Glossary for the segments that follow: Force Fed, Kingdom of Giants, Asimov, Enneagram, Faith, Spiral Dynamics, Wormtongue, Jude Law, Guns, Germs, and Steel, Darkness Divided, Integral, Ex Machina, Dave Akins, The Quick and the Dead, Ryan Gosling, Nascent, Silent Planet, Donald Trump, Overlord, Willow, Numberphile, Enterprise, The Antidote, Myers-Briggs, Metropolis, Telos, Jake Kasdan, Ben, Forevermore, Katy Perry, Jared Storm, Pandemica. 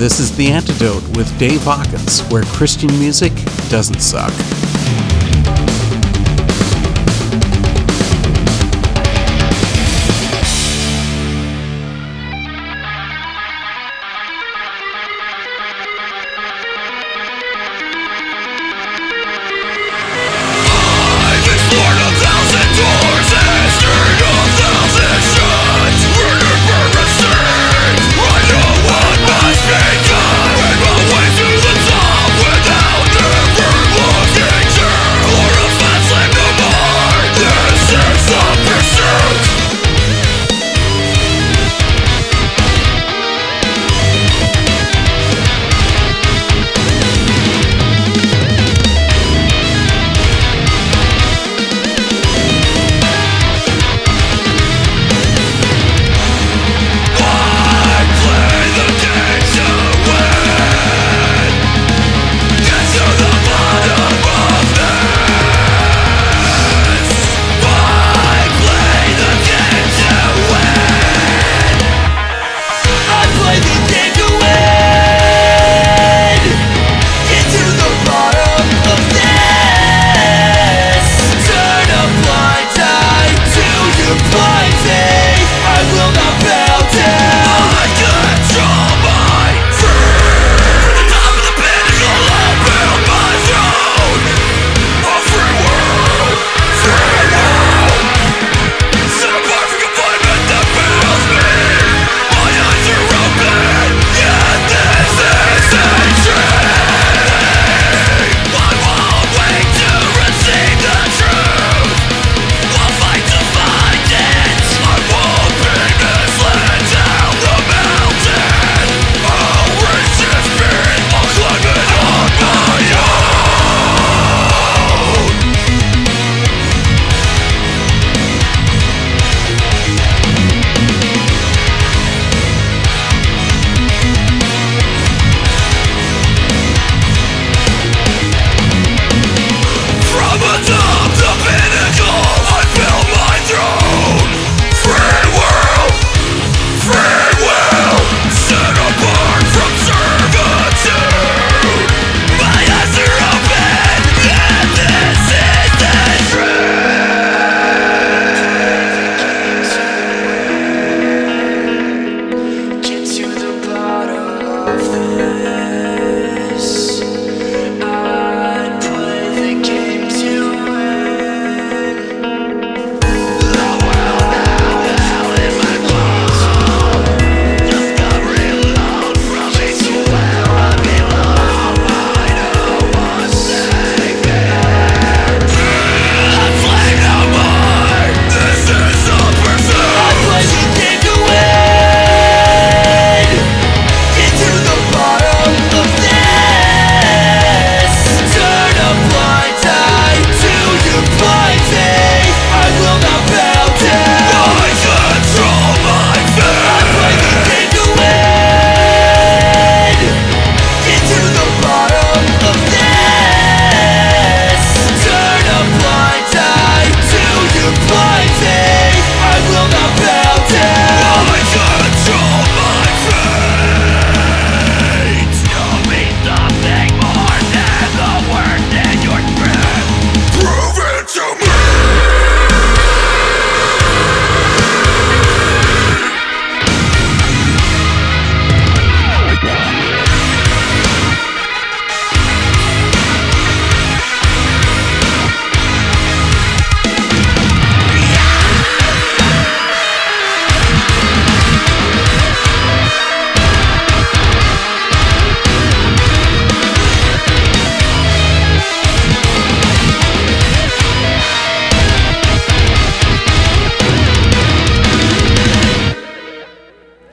This is The Antidote with Dave Akins, where Christian music doesn't suck.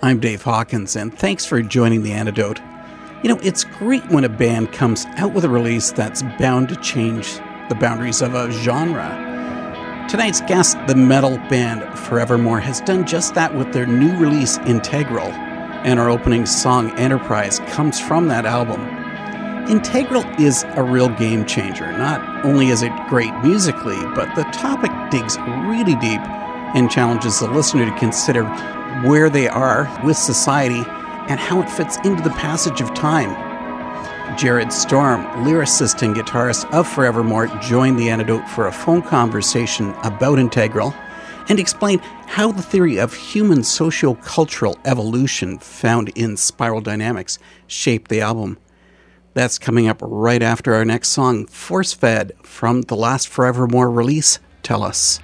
I'm Dave Akins, and thanks for joining The Antidote. You know, it's great when a band comes out with a release that's bound to change the boundaries of a genre. Tonight's guest, the metal band Forevermore, has done just that with their new release, Integral, and our opening song, Enterprise, comes from that album. Integral is a real game changer. Not only is it great musically, but the topic digs really deep and challenges the listener to consider where they are with society and how it fits into the passage of time. Jared Storm, lyricist and guitarist of Forevermore, joined The Antidote for a phone conversation about Integral and explained how the theory of human socio-cultural evolution found in Spiral Dynamics shaped the album. That's coming up right after our next song, Force Fed, from the last Forevermore release, Telos.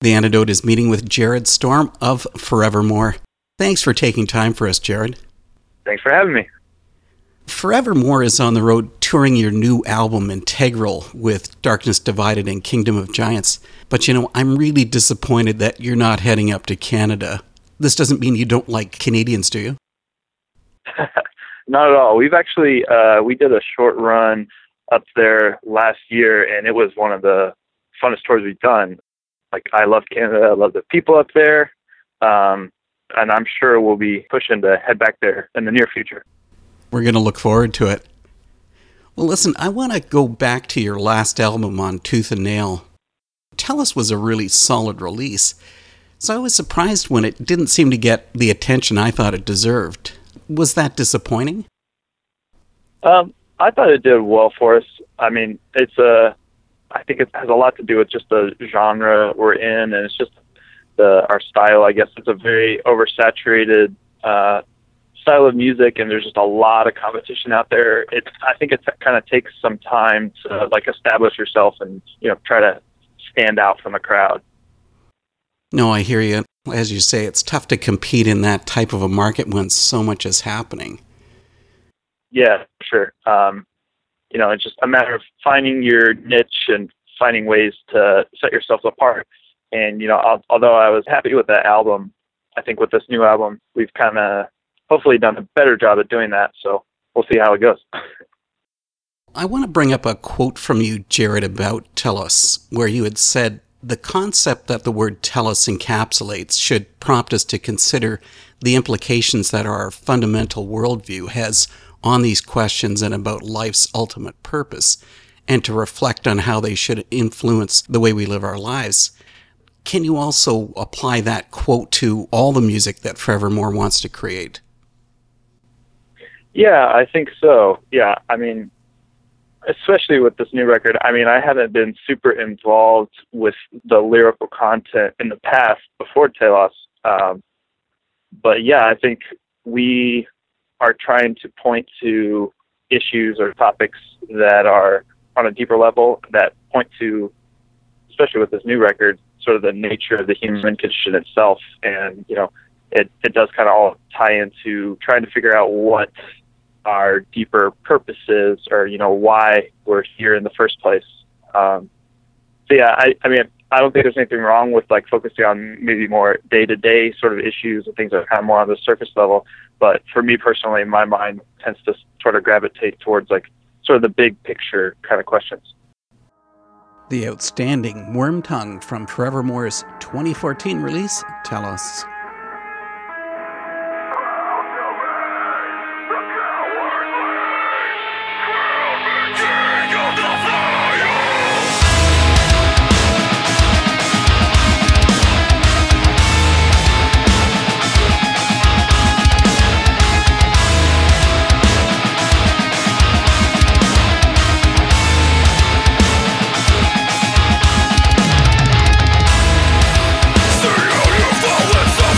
The Antidote is meeting with Jared Storm of Forevermore. Thanks for taking time for us, Jared. Thanks for having me. Forevermore is on the road touring your new album, Integral, with Darkness Divided and Kingdom of Giants. But, you know, I'm really disappointed that you're not heading up to Canada. This doesn't mean you don't like Canadians, do you? Not at all. We've actually, we did a short run up there last year, and it was one of the funnest tours we've done. Like, I love Canada. I love the people up there. And I'm sure we'll be pushing to head back there in the near future. We're going to look forward to it. Well, listen, I want to go back to your last album on Tooth and Nail. Telos was a really solid release. So I was surprised when it didn't seem to get the attention I thought it deserved. Was that disappointing? I thought it did well for us. I mean, it's a I think it has a lot to do with just the genre we're in, and it's just our style, I guess. It's a very oversaturated style of music, and there's just a lot of competition out there. I think it kind of takes some time to like establish yourself and, you know, try to stand out from the crowd. No, I hear you. As you say, it's tough to compete in that type of a market when so much is happening. Yeah, sure. You know, it's just a matter of finding your niche and finding ways to set yourself apart. And, you know, although I was happy with that album, I think with this new album, we've kind of hopefully done a better job at doing that. So we'll see how it goes. I want to bring up a quote from you, Jared, about Telos, where you had said, "The concept that the word Telos encapsulates should prompt us to consider the implications that our fundamental worldview has on these questions and about life's ultimate purpose, and to reflect on how they should influence the way we live our lives." Can you also apply that quote to all the music that Forevermore wants to create? Yeah, I think so. Yeah, I mean, especially with this new record, I mean, I haven't been super involved with the lyrical content in the past before Telos. But yeah, I think we are trying to point to issues or topics that are on a deeper level, that point to, especially with this new record, sort of the nature of the human condition itself. And, you know, it does kind of all tie into trying to figure out what our deeper purposes, or, you know, why we're here in the first place. So yeah, I mean, I don't think there's anything wrong with like focusing on maybe more day-to-day sort of issues and things that are kind of more on the surface level. But for me personally, my mind tends to sort of gravitate towards like sort of the big picture kind of questions. The outstanding Wormtongue from Forevermore's 2014 release, Telos. Let's go!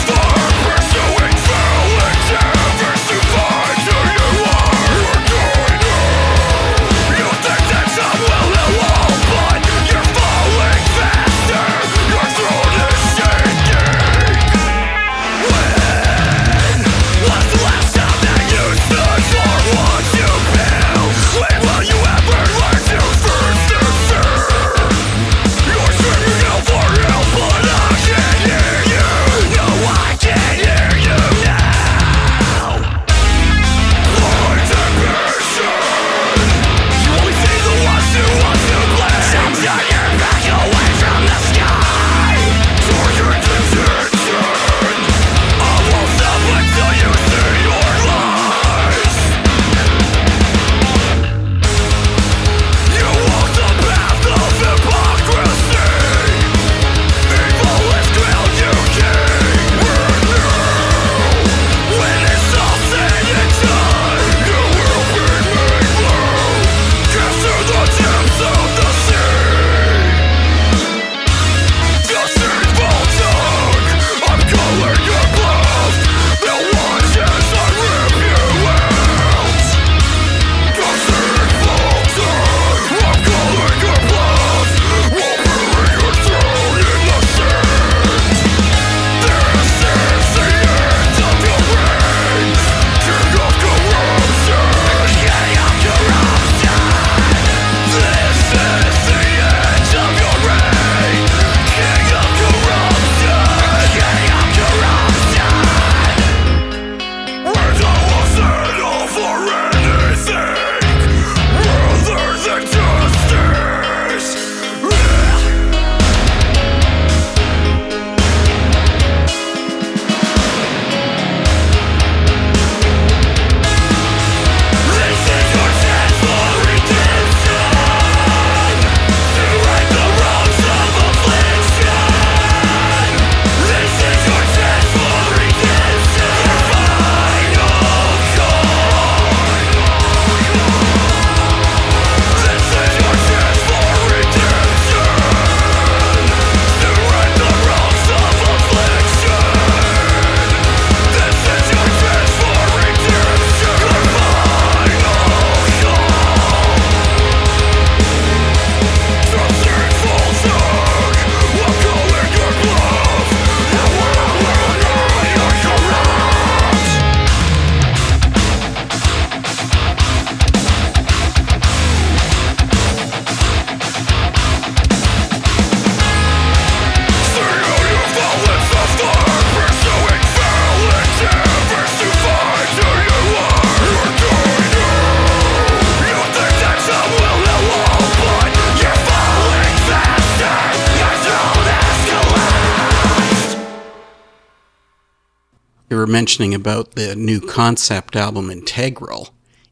you were mentioning about the new concept album Integral,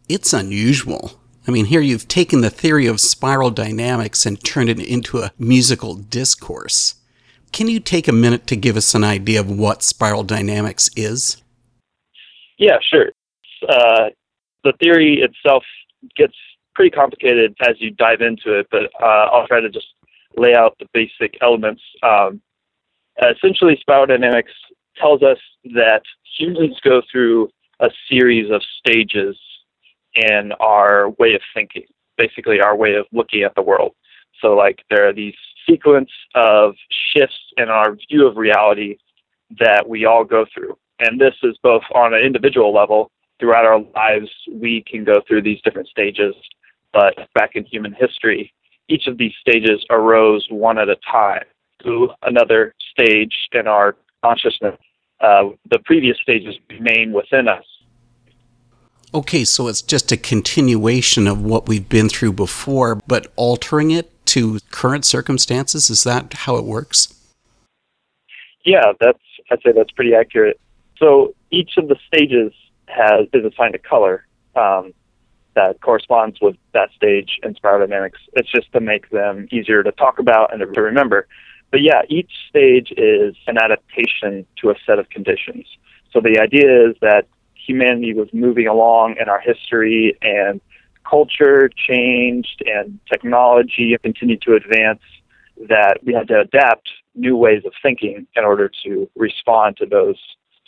it's unusual. I mean, here you've taken the theory of spiral dynamics and turned it into a musical discourse. Can you take a minute to give us an idea of what spiral dynamics is? Yeah, sure. The theory itself gets pretty complicated as you dive into it, but I'll try to just lay out the basic elements. Essentially, spiral dynamics tells us that humans go through a series of stages in our way of thinking, basically our way of looking at the world. So like there are these sequence of shifts in our view of reality that we all go through. And this is both on an individual level. Throughout our lives, we can go through these different stages. But back in human history, each of these stages arose one at a time to another stage in our consciousness. The previous stages remain within us. Okay, so it's just a continuation of what we've been through before, but altering it to current circumstances? Is that how it works? Yeah, I'd say that's pretty accurate. So each of the stages is assigned a color that corresponds with that stage in spiral dynamics. It's just to make them easier to talk about and to remember. But yeah, each stage is an adaptation to a set of conditions. So the idea is that humanity was moving along in our history, and culture changed and technology continued to advance, that we had to adapt new ways of thinking in order to respond to those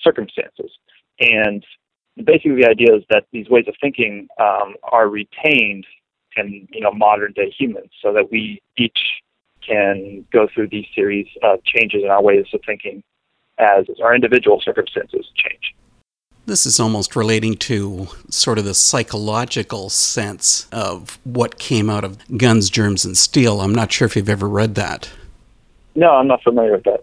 circumstances. And basically the idea is that these ways of thinking are retained in modern day humans, so that we each can go through these series of changes in our ways of thinking as our individual circumstances change. This is almost relating to sort of the psychological sense of what came out of Guns, Germs, and Steel. I'm not sure if you've ever read that. No, I'm not familiar with that.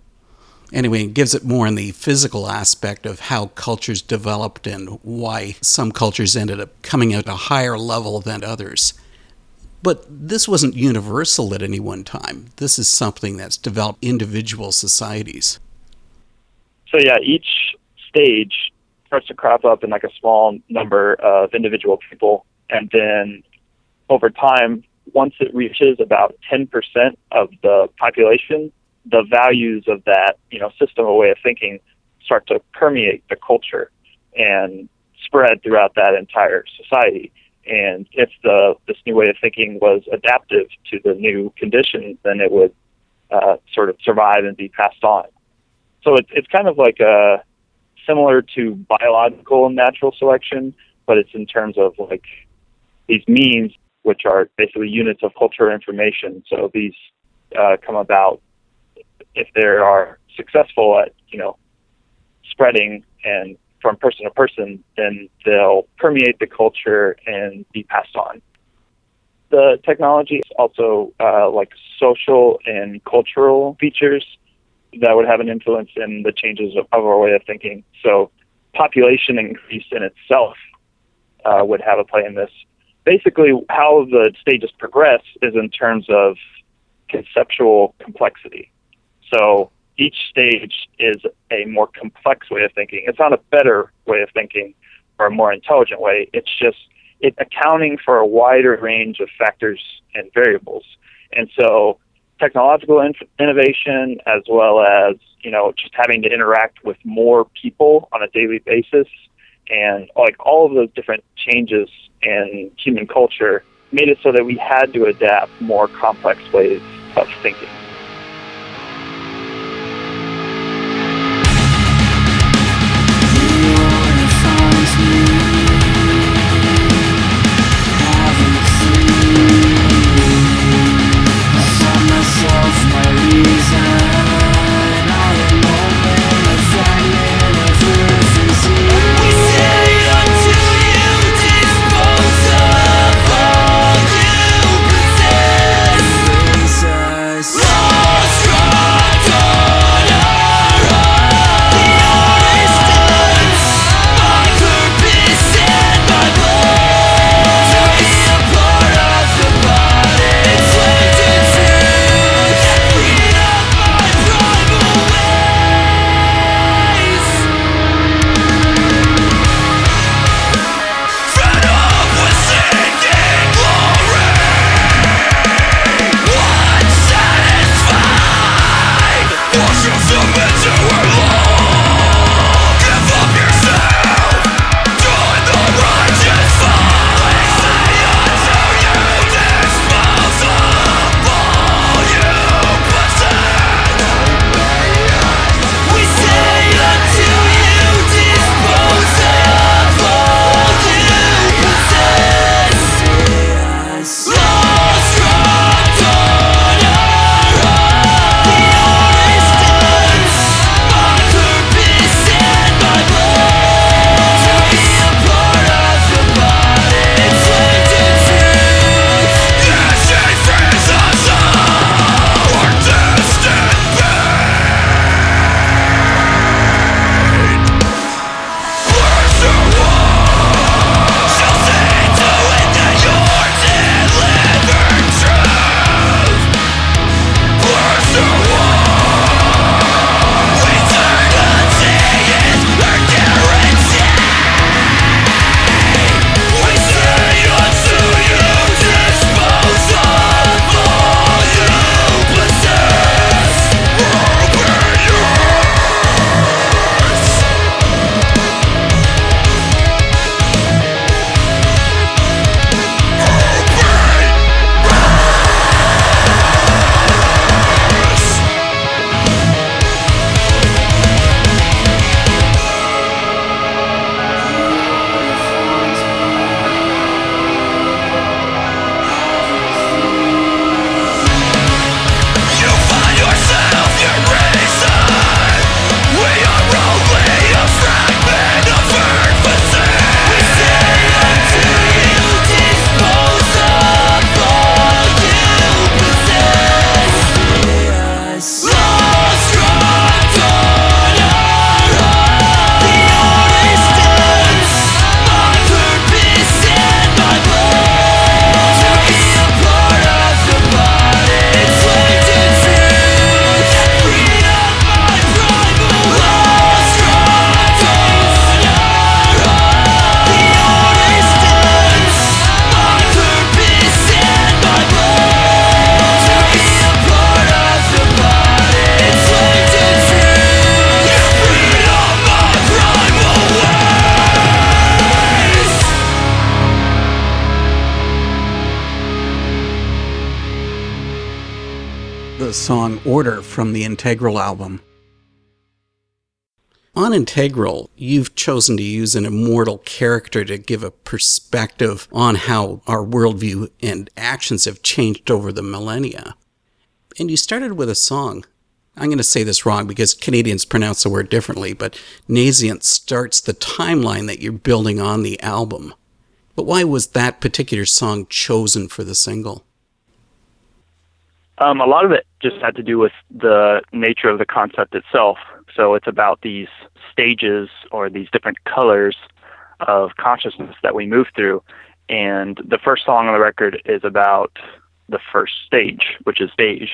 Anyway, it gives it more in the physical aspect of how cultures developed and why some cultures ended up coming at a higher level than others. But this wasn't universal at any one time. This is something that's developed individual societies. So yeah, each stage starts to crop up in like a small number of individual people. And then over time, once it reaches about 10% of the population, the values of that, system or way of thinking start to permeate the culture and spread throughout that entire society. And if this new way of thinking was adaptive to the new conditions, then it would sort of survive and be passed on. So it's kind of like similar to biological and natural selection, but it's in terms of like these memes, which are basically units of cultural information. So these come about if they are successful at, spreading and from person to person, then they'll permeate the culture and be passed on. The technology is also like social and cultural features that would have an influence in the changes of our way of thinking. So population increase in itself would have a play in this. Basically, how the stages progress is in terms of conceptual complexity. So each stage is a more complex way of thinking. It's not a better way of thinking or a more intelligent way. It's just accounting for a wider range of factors and variables. And so technological innovation, as well as, just having to interact with more people on a daily basis, and like all of those different changes in human culture made it so that we had to adapt more complex ways of thinking. No! song Order from the Integral album. On Integral, you've chosen to use an immortal character to give a perspective on how our worldview and actions have changed over the millennia. And you started with a song. I'm going to say this wrong because Canadians pronounce the word differently, but Nascent starts the timeline that you're building on the album. But why was that particular song chosen for the single? A lot of it just had to do with the nature of the concept itself. So it's about these stages or these different colors of consciousness that we move through. And the first song on the record is about the first stage, which is beige.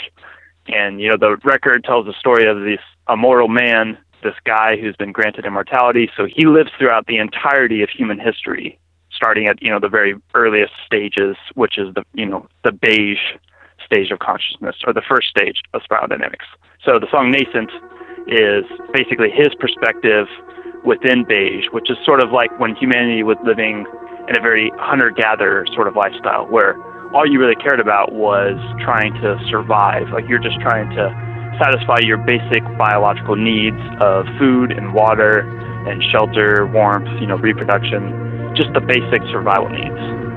And, you know, the record tells the story of this immortal man, this guy who's been granted immortality. So he lives throughout the entirety of human history, starting at, you know, the very earliest stages, which is the, you know, the beige stage of consciousness, or the first stage of spiral dynamics. So the song Nascent is basically his perspective within beige, which is sort of like when humanity was living in a very hunter-gatherer sort of lifestyle, where all you really cared about was trying to survive. Like, you're just trying to satisfy your basic biological needs of food and water and shelter, warmth, you know, reproduction, just the basic survival needs.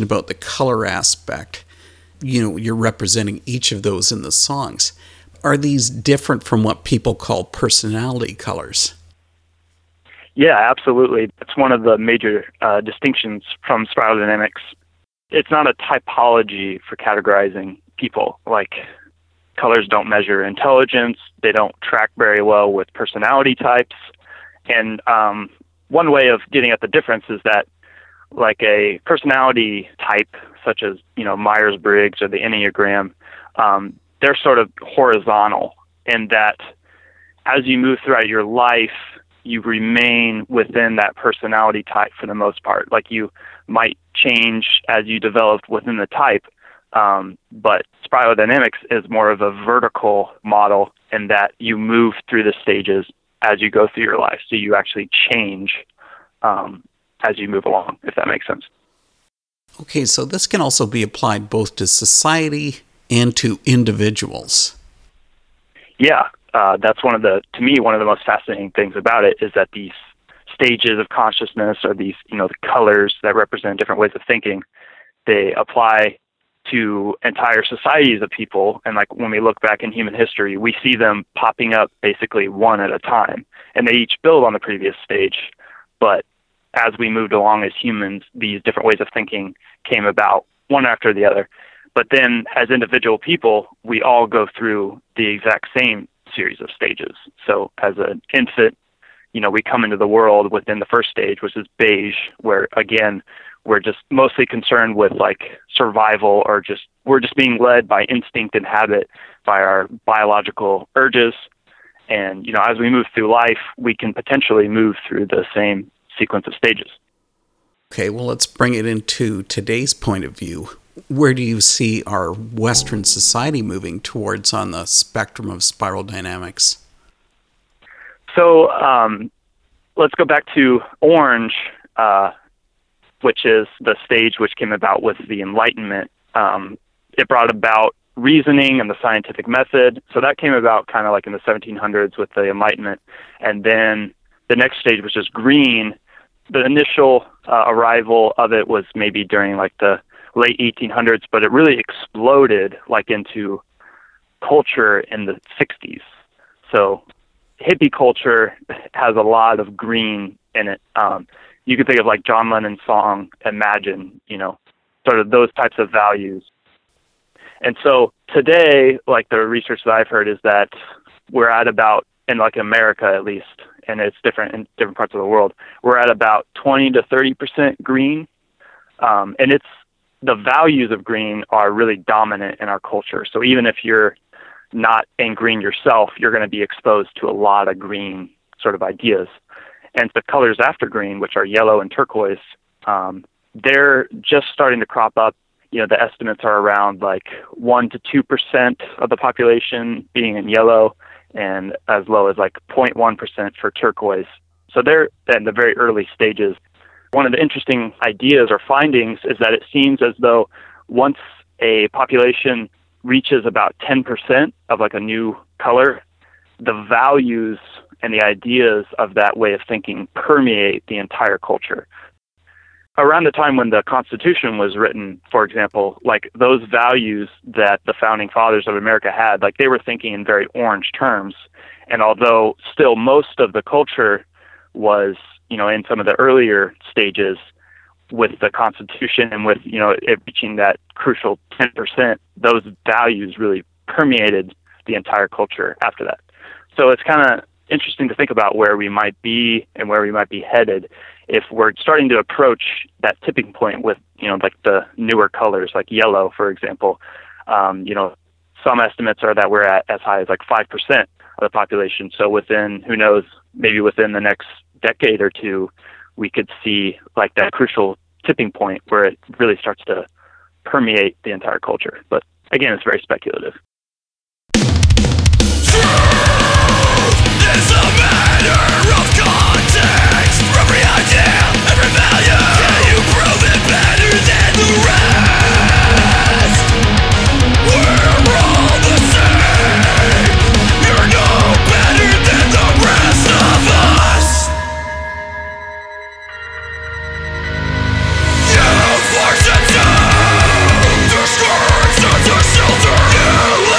About the color aspect, you know, you're representing each of those in the songs. are these different from what people call personality colors? Yeah, absolutely. That's one of the major distinctions from spiral dynamics. It's not a typology for categorizing people. Like, colors don't measure intelligence. They don't track very well with personality types. And one way of getting at the difference is that, like, a personality type, such as, you know, Myers-Briggs or the Enneagram, they're sort of horizontal in that as you move throughout your life, you remain within that personality type for the most part. Like, you might change as you develop within the type, but spiral dynamics is more of a vertical model in that you move through the stages as you go through your life. So you actually change as you move along, if that makes sense. Okay, so this can also be applied both to society and to individuals. Yeah, that's one of the, to me, one of the most fascinating things about it is that these stages of consciousness, or these, you know, the colors that represent different ways of thinking, they apply to entire societies of people. And like, when we look back in human history, we see them popping up basically one at a time, and they each build on the previous stage. But as we moved along as humans, these different ways of thinking came about one after the other. But then as individual people, we all go through the exact same series of stages. So as an infant, you know, we come into the world within the first stage, which is beige, where, again, we're just mostly concerned with, like, survival, or just, we're just being led by instinct and habit, by our biological urges. And, you know, as we move through life, we can potentially move through the same sequence of stages. Okay, well, let's bring it into today's point of view. Where do you see our Western society moving towards on the spectrum of spiral dynamics? So let's go back to orange, which is the stage which came about with the Enlightenment. It brought about reasoning and the scientific method. So that came about kind of like in the 1700s with the Enlightenment. And then the next stage was just green. The initial arrival of it was maybe during like the late 1800s, but it really exploded like into culture in the 60s. So hippie culture has a lot of green in it. You can think of like John Lennon's song, Imagine, you know, sort of those types of values. And so today, like the research that I've heard is that we're at about, in like America at least, and it's different in different parts of the world, we're at about 20 to 30% green. And it's, the values of green are really dominant in our culture. So even if you're not in green yourself, you're going to be exposed to a lot of green sort of ideas. And the colors after green, which are yellow and turquoise, they're just starting to crop up. You know, the estimates are around like 1 to 2% of the population being in yellow, and as low as like 0.1% for turquoise. So they're in the very early stages. One of the interesting ideas or findings is that it seems as though once a population reaches about 10% of like a new color, the values and the ideas of that way of thinking permeate the entire culture. Around the time when the Constitution was written, for example, like those values that the founding fathers of America had, like they were thinking in very orange terms. And although still most of the culture was, you know, in some of the earlier stages with the Constitution and with, you know, it reaching that crucial 10%, those values really permeated the entire culture after that. So it's kind of interesting to think about where we might be and where we might be headed if we're starting to approach that tipping point with, you know, like the newer colors, like yellow, for example. You know, some estimates are that we're at as high as like 5% of the population. So within, who knows, maybe within the next decade or two, we could see like that crucial tipping point where it really starts to permeate the entire culture. But again, it's very speculative. It's a matter of context, every idea, every value. Can you prove it better than the rest? We're all the same. You're no better than the rest of us. You force it down. There's scars and there's shelter.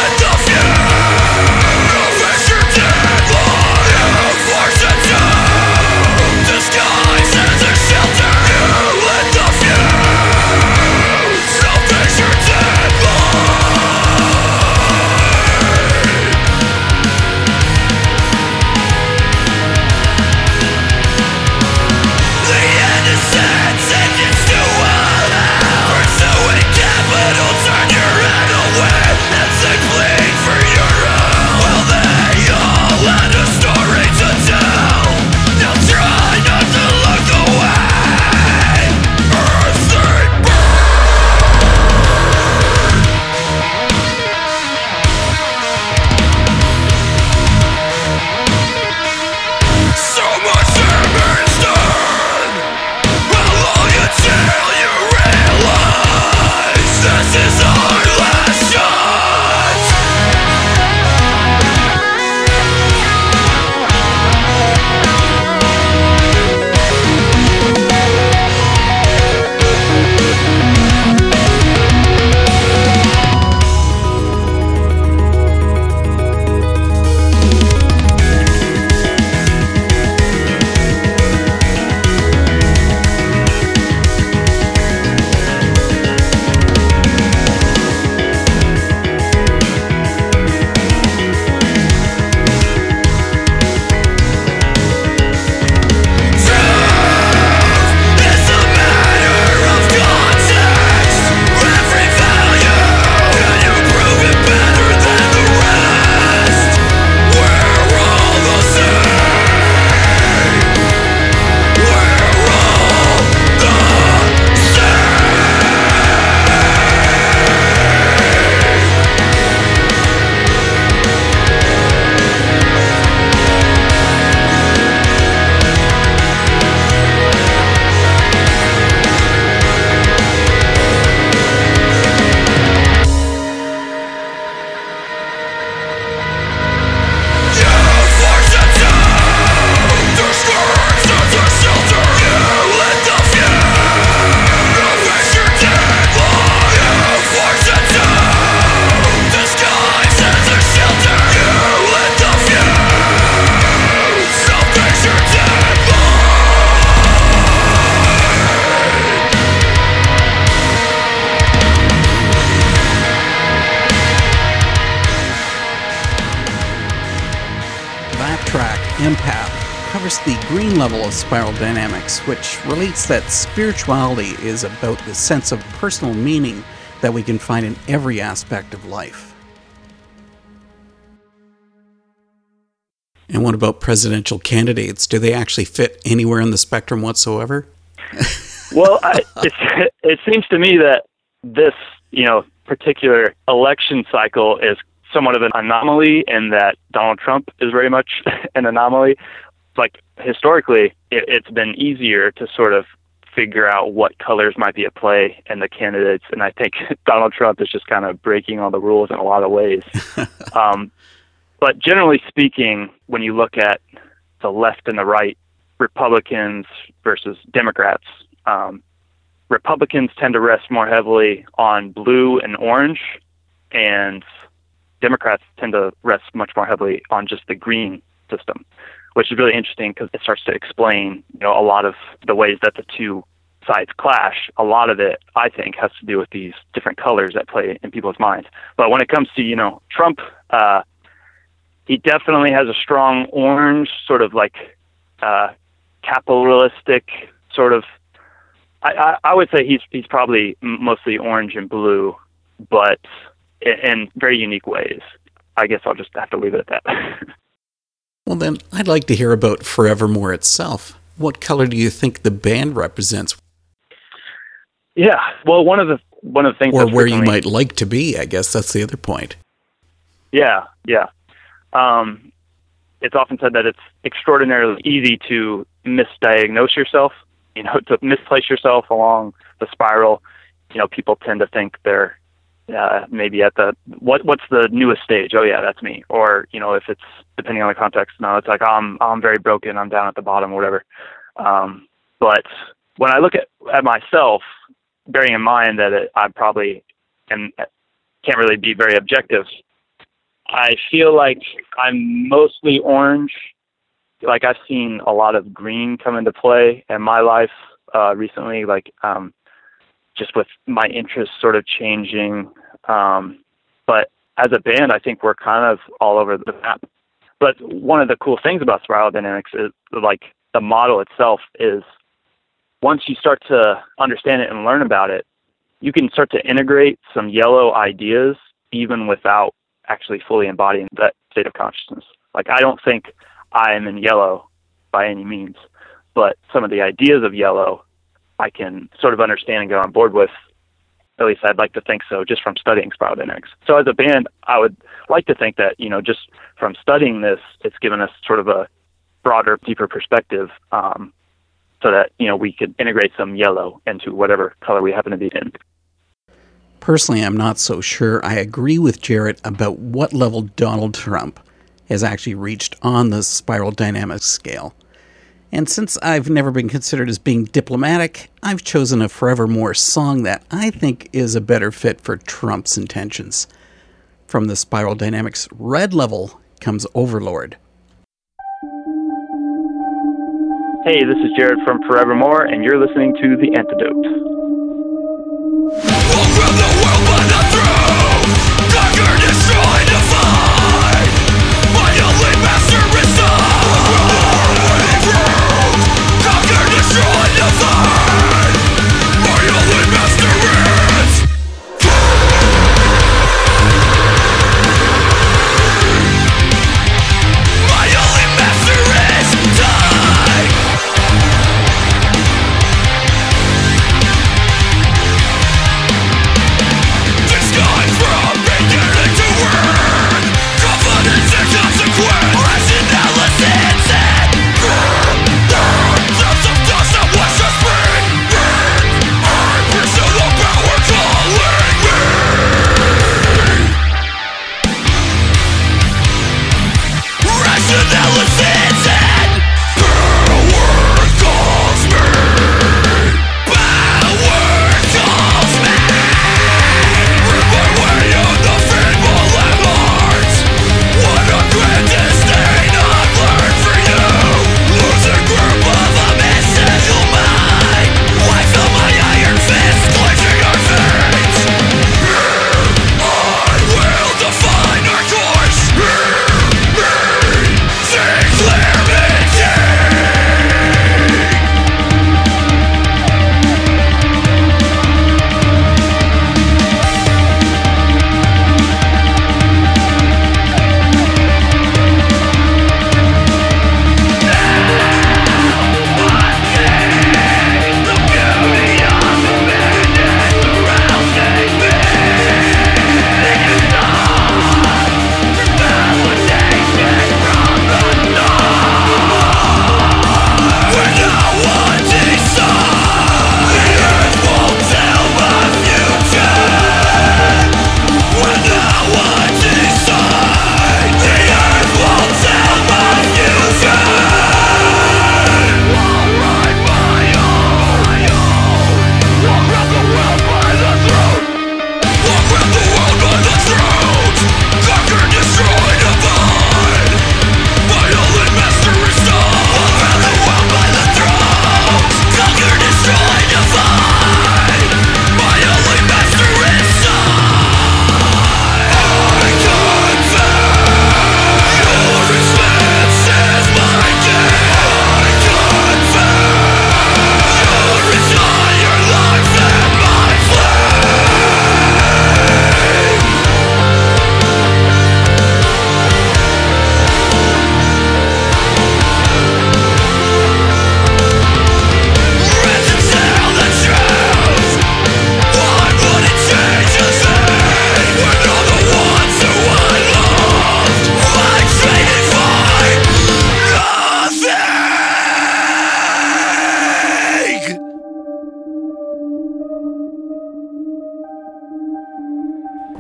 first, the green level of Spiral Dynamics, which relates that spirituality is about the sense of personal meaning that we can find in every aspect of life. And what about presidential candidates? Do they actually fit anywhere in the spectrum whatsoever? Well, it seems to me that this, particular election cycle is somewhat of an anomaly in that Donald Trump is very much an anomaly. Like, historically, it's been easier to sort of figure out what colors might be at play in the candidates. And I think Donald Trump is just kind of breaking all the rules in a lot of ways. But generally speaking, when you look at the left and the right, Republicans versus Democrats, Republicans tend to rest more heavily on blue and orange, and Democrats tend to rest much more heavily on just the green system, which is really interesting because it starts to explain, a lot of the ways that the two sides clash. A lot of it, I think, has to do with these different colors that play in people's minds. But when it comes to, Trump, he definitely has a strong orange, sort of like capitalistic sort of. I would say he's probably mostly orange and blue, but in very unique ways. I guess I'll just have to leave it at that. Well, then, I'd like to hear about Forevermore itself. What color do you think the band represents? Yeah, well, one of the things, or where you might like to be, I guess that's the other point. Yeah. It's often said that it's extraordinarily easy to misdiagnose yourself. To misplace yourself along the spiral. People tend to think they're maybe at the what's the newest stage? Oh yeah, that's me. Or if it's depending on the context, no, it's like I'm very broken. I'm down at the bottom, or whatever. But when I look at myself, bearing in mind that I probably can't really be very objective, I feel like I'm mostly orange. Like, I've seen a lot of green come into play in my life recently, just with my interests sort of changing. But as a band, I think we're kind of all over the map. But one of the cool things about Spiral Dynamics is, like, the model itself is, once you start to understand it and learn about it, you can start to integrate some yellow ideas even without actually fully embodying that state of consciousness. Like, I don't think I am in yellow by any means, but some of the ideas of yellow I can sort of understand and get on board with. At least I'd like to think so, just from studying Spiral Dynamics. So as a band, I would like to think that, just from studying this, it's given us sort of a broader, deeper perspective, so that, we could integrate some yellow into whatever color we happen to be in. Personally, I'm not so sure. I agree with Jared about what level Donald Trump has actually reached on the Spiral Dynamics scale. And since I've never been considered as being diplomatic, I've chosen a Forevermore song that I think is a better fit for Trump's intentions. From the Spiral Dynamics red level comes Overlord. Hey, this is Jared from Forevermore, and you're listening to The Antidote. All from the world, but not through! Conquer, destroy, defy!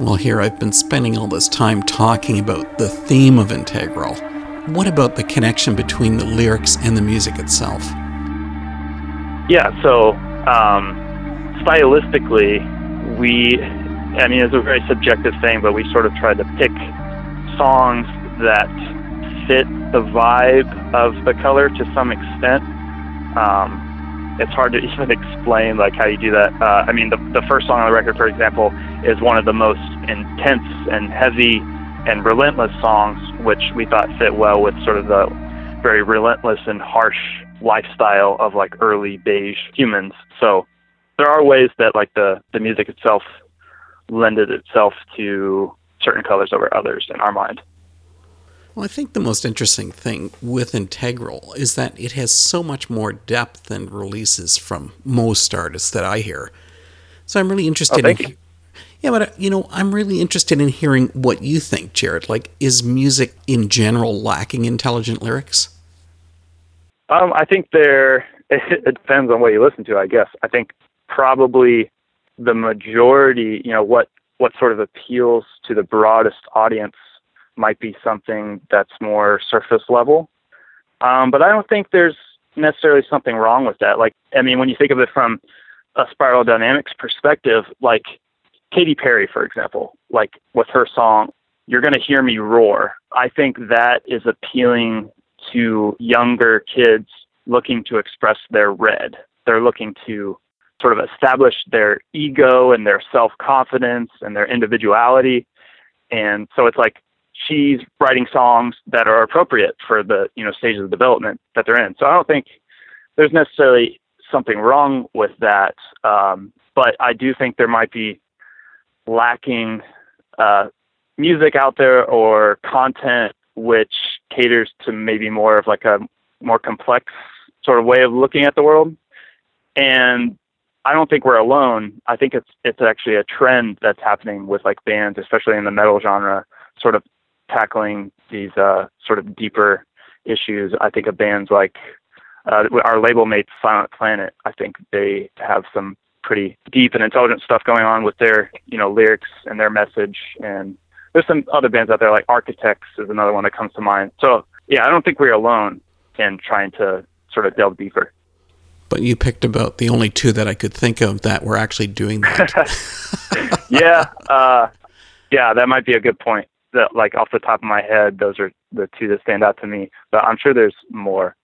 Well, here I've been spending all this time talking about the theme of Integral. What about the connection between the lyrics and the music itself? Yeah, so stylistically, it's a very subjective thing, but we sort of tried to pick songs that fit the vibe of the color to some extent. It's hard to even explain like how you do that. The first song on the record, for example, is one of the most intense and heavy and relentless songs, which we thought fit well with sort of the very relentless and harsh lifestyle of like early beige humans. So there are ways that like the music itself lended itself to certain colors over others in our mind. Well, I think the most interesting thing with Integral is that it has so much more depth than releases from most artists that I hear. So I'm really interested in... Yeah, but, I'm really interested in hearing what you think, Jared. Like, is music in general lacking intelligent lyrics? I think it depends on what you listen to, I guess. I think probably the majority, what sort of appeals to the broadest audience might be something that's more surface level. But I don't think there's necessarily something wrong with that. Like, when you think of it from a Spiral Dynamics perspective, like, Katy Perry, for example, like with her song, You're Gonna Hear Me Roar. I think that is appealing to younger kids looking to express their red. They're looking to sort of establish their ego and their self-confidence and their individuality. And so it's like she's writing songs that are appropriate for the, stages of development that they're in. So I don't think there's necessarily something wrong with that. But I do think there might be lacking music out there or content which caters to maybe more of like a more complex sort of way of looking at the world. And I don't think we're alone. I think it's actually a trend that's happening with like bands, especially in the metal genre, sort of tackling these sort of deeper issues. I think of bands like our label mate Silent Planet. I think they have some pretty deep and intelligent stuff going on with their, lyrics and their message. And there's some other bands out there, like Architects is another one that comes to mind. So, yeah, I don't think we're alone in trying to sort of delve deeper. But you picked about the only two that I could think of that were actually doing that. Yeah, that might be a good point. That, like, off the top of my head, those are the two that stand out to me. But I'm sure there's more.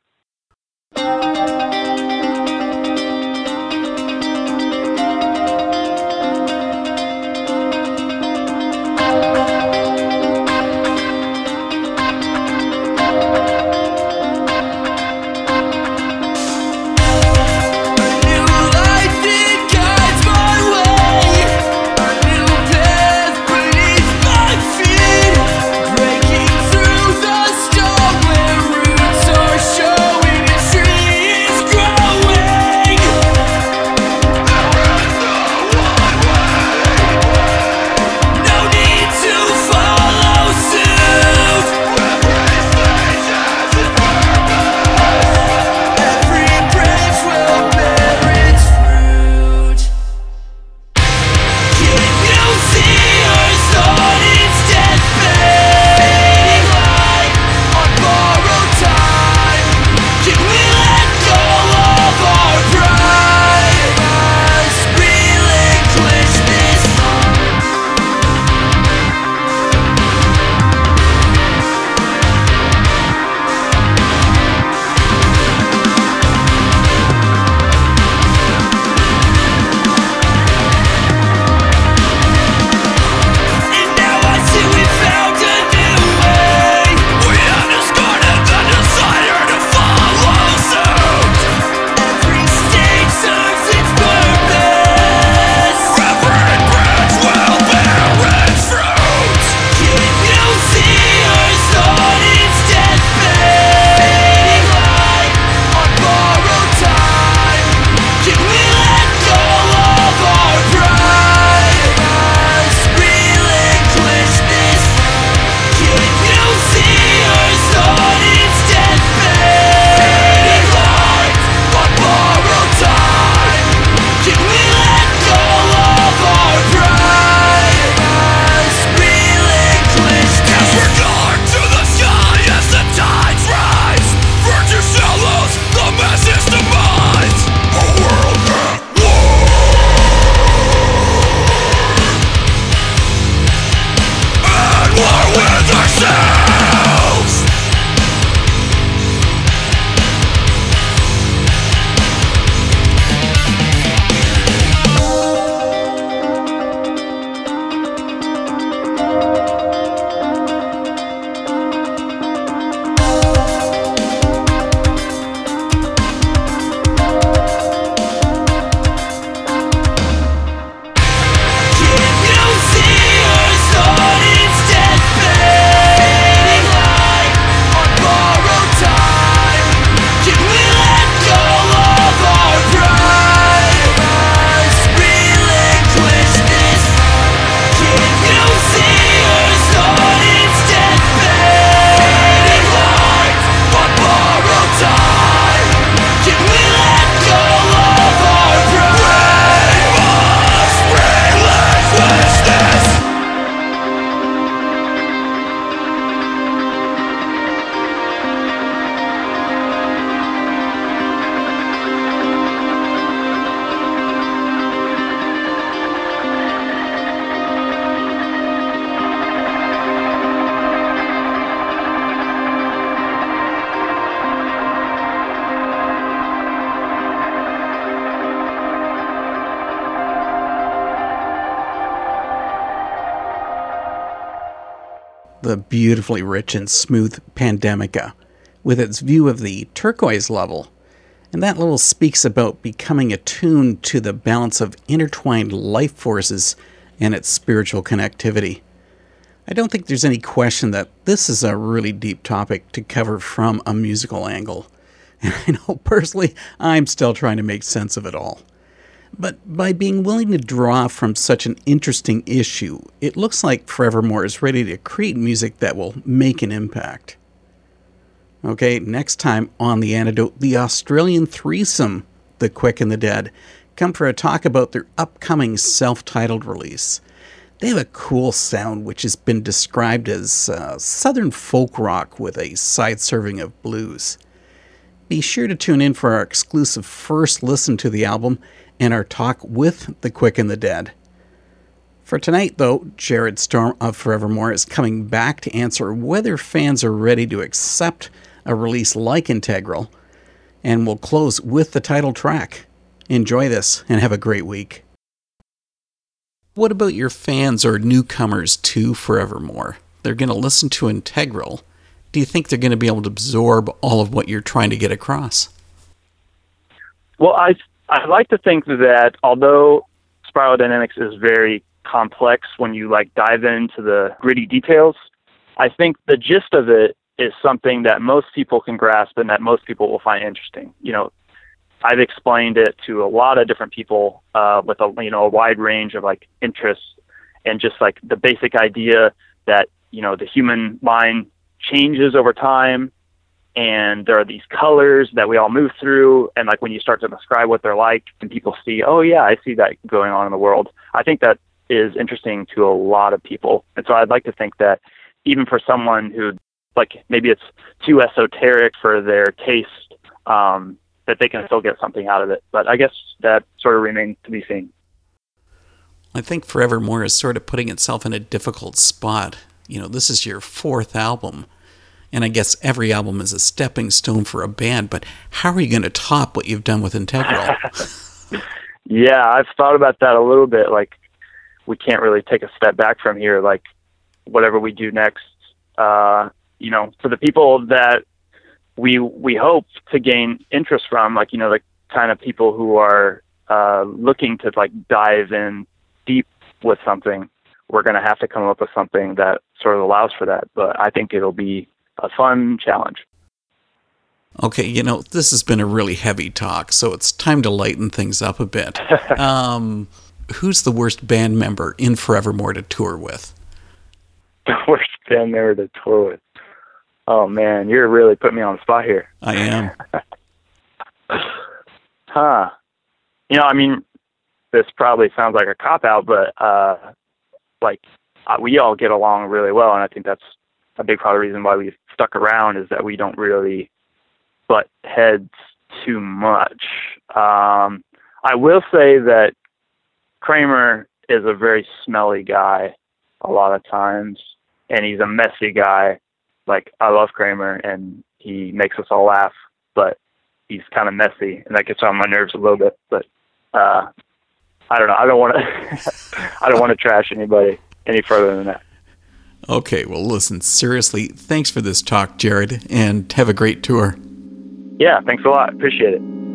the beautifully rich and smooth Pandemica, with its view of the turquoise level. And that level speaks about becoming attuned to the balance of intertwined life forces and its spiritual connectivity. I don't think there's any question that this is a really deep topic to cover from a musical angle. And I know personally, I'm still trying to make sense of it all. But by being willing to draw from such an interesting issue, it looks like Forevermore is ready to create music that will make an impact. Okay, next time on The Antidote, the Australian threesome, The Quick and the Dead, come for a talk about their upcoming self-titled release. They have a cool sound which has been described as southern folk rock with a side serving of blues. Be sure to tune in for our exclusive first listen to the album and our talk with The Quick and the Dead. For tonight, though, Jared Storm of Forevermore is coming back to answer whether fans are ready to accept a release like Integral, and we'll close with the title track. Enjoy this and have a great week. What about your fans or newcomers to Forevermore? They're going to listen to Integral. Do you think they're going to be able to absorb all of what you're trying to get across? Well, I like to think that although Spiral Dynamics is very complex when you dive into the gritty details, I think the gist of it is something that most people can grasp and that most people will find interesting. You know, I've explained it to a lot of different people with a wide range of interests, and just the basic idea that the human mind changes over time, and there are these colors that we all move through, and when you start to describe what they're like, and people see, oh yeah, I see that going on in the world. I think that is interesting to a lot of people, and so I'd like to think that even for someone who maybe it's too esoteric for their taste, that they can still get something out of it. But I guess that sort of remains to be seen. I think Forevermore is sort of putting itself in a difficult spot. You know, this is your fourth album, and I guess every album is a stepping stone for a band, but how are you going to top what you've done with Integral? Yeah, I've thought about that a little bit. We can't really take a step back from here. Whatever we do next, for the people that we hope to gain interest from, the kind of people who are looking to dive in deep with something, we're going to have to come up with something that sort of allows for that. But I think it'll be a fun challenge. Okay, this has been a really heavy talk, so it's time to lighten things up a bit. Who's the worst band member in Forevermore to tour with? The worst band member to tour with? Oh, man, you're really putting me on the spot here. I am. Huh. This probably sounds like a cop-out, but, we all get along really well, and I think that's a big part of the reason why we've stuck around is that we don't really butt heads too much. I will say that Kramer is a very smelly guy a lot of times, and he's a messy guy. I love Kramer, and he makes us all laugh, but he's kind of messy, and that gets on my nerves a little bit. But I don't know. I don't want to trash anybody any further than that. Okay. Well, listen. Seriously, thanks for this talk, Jared, and have a great tour. Yeah. Thanks a lot. Appreciate it.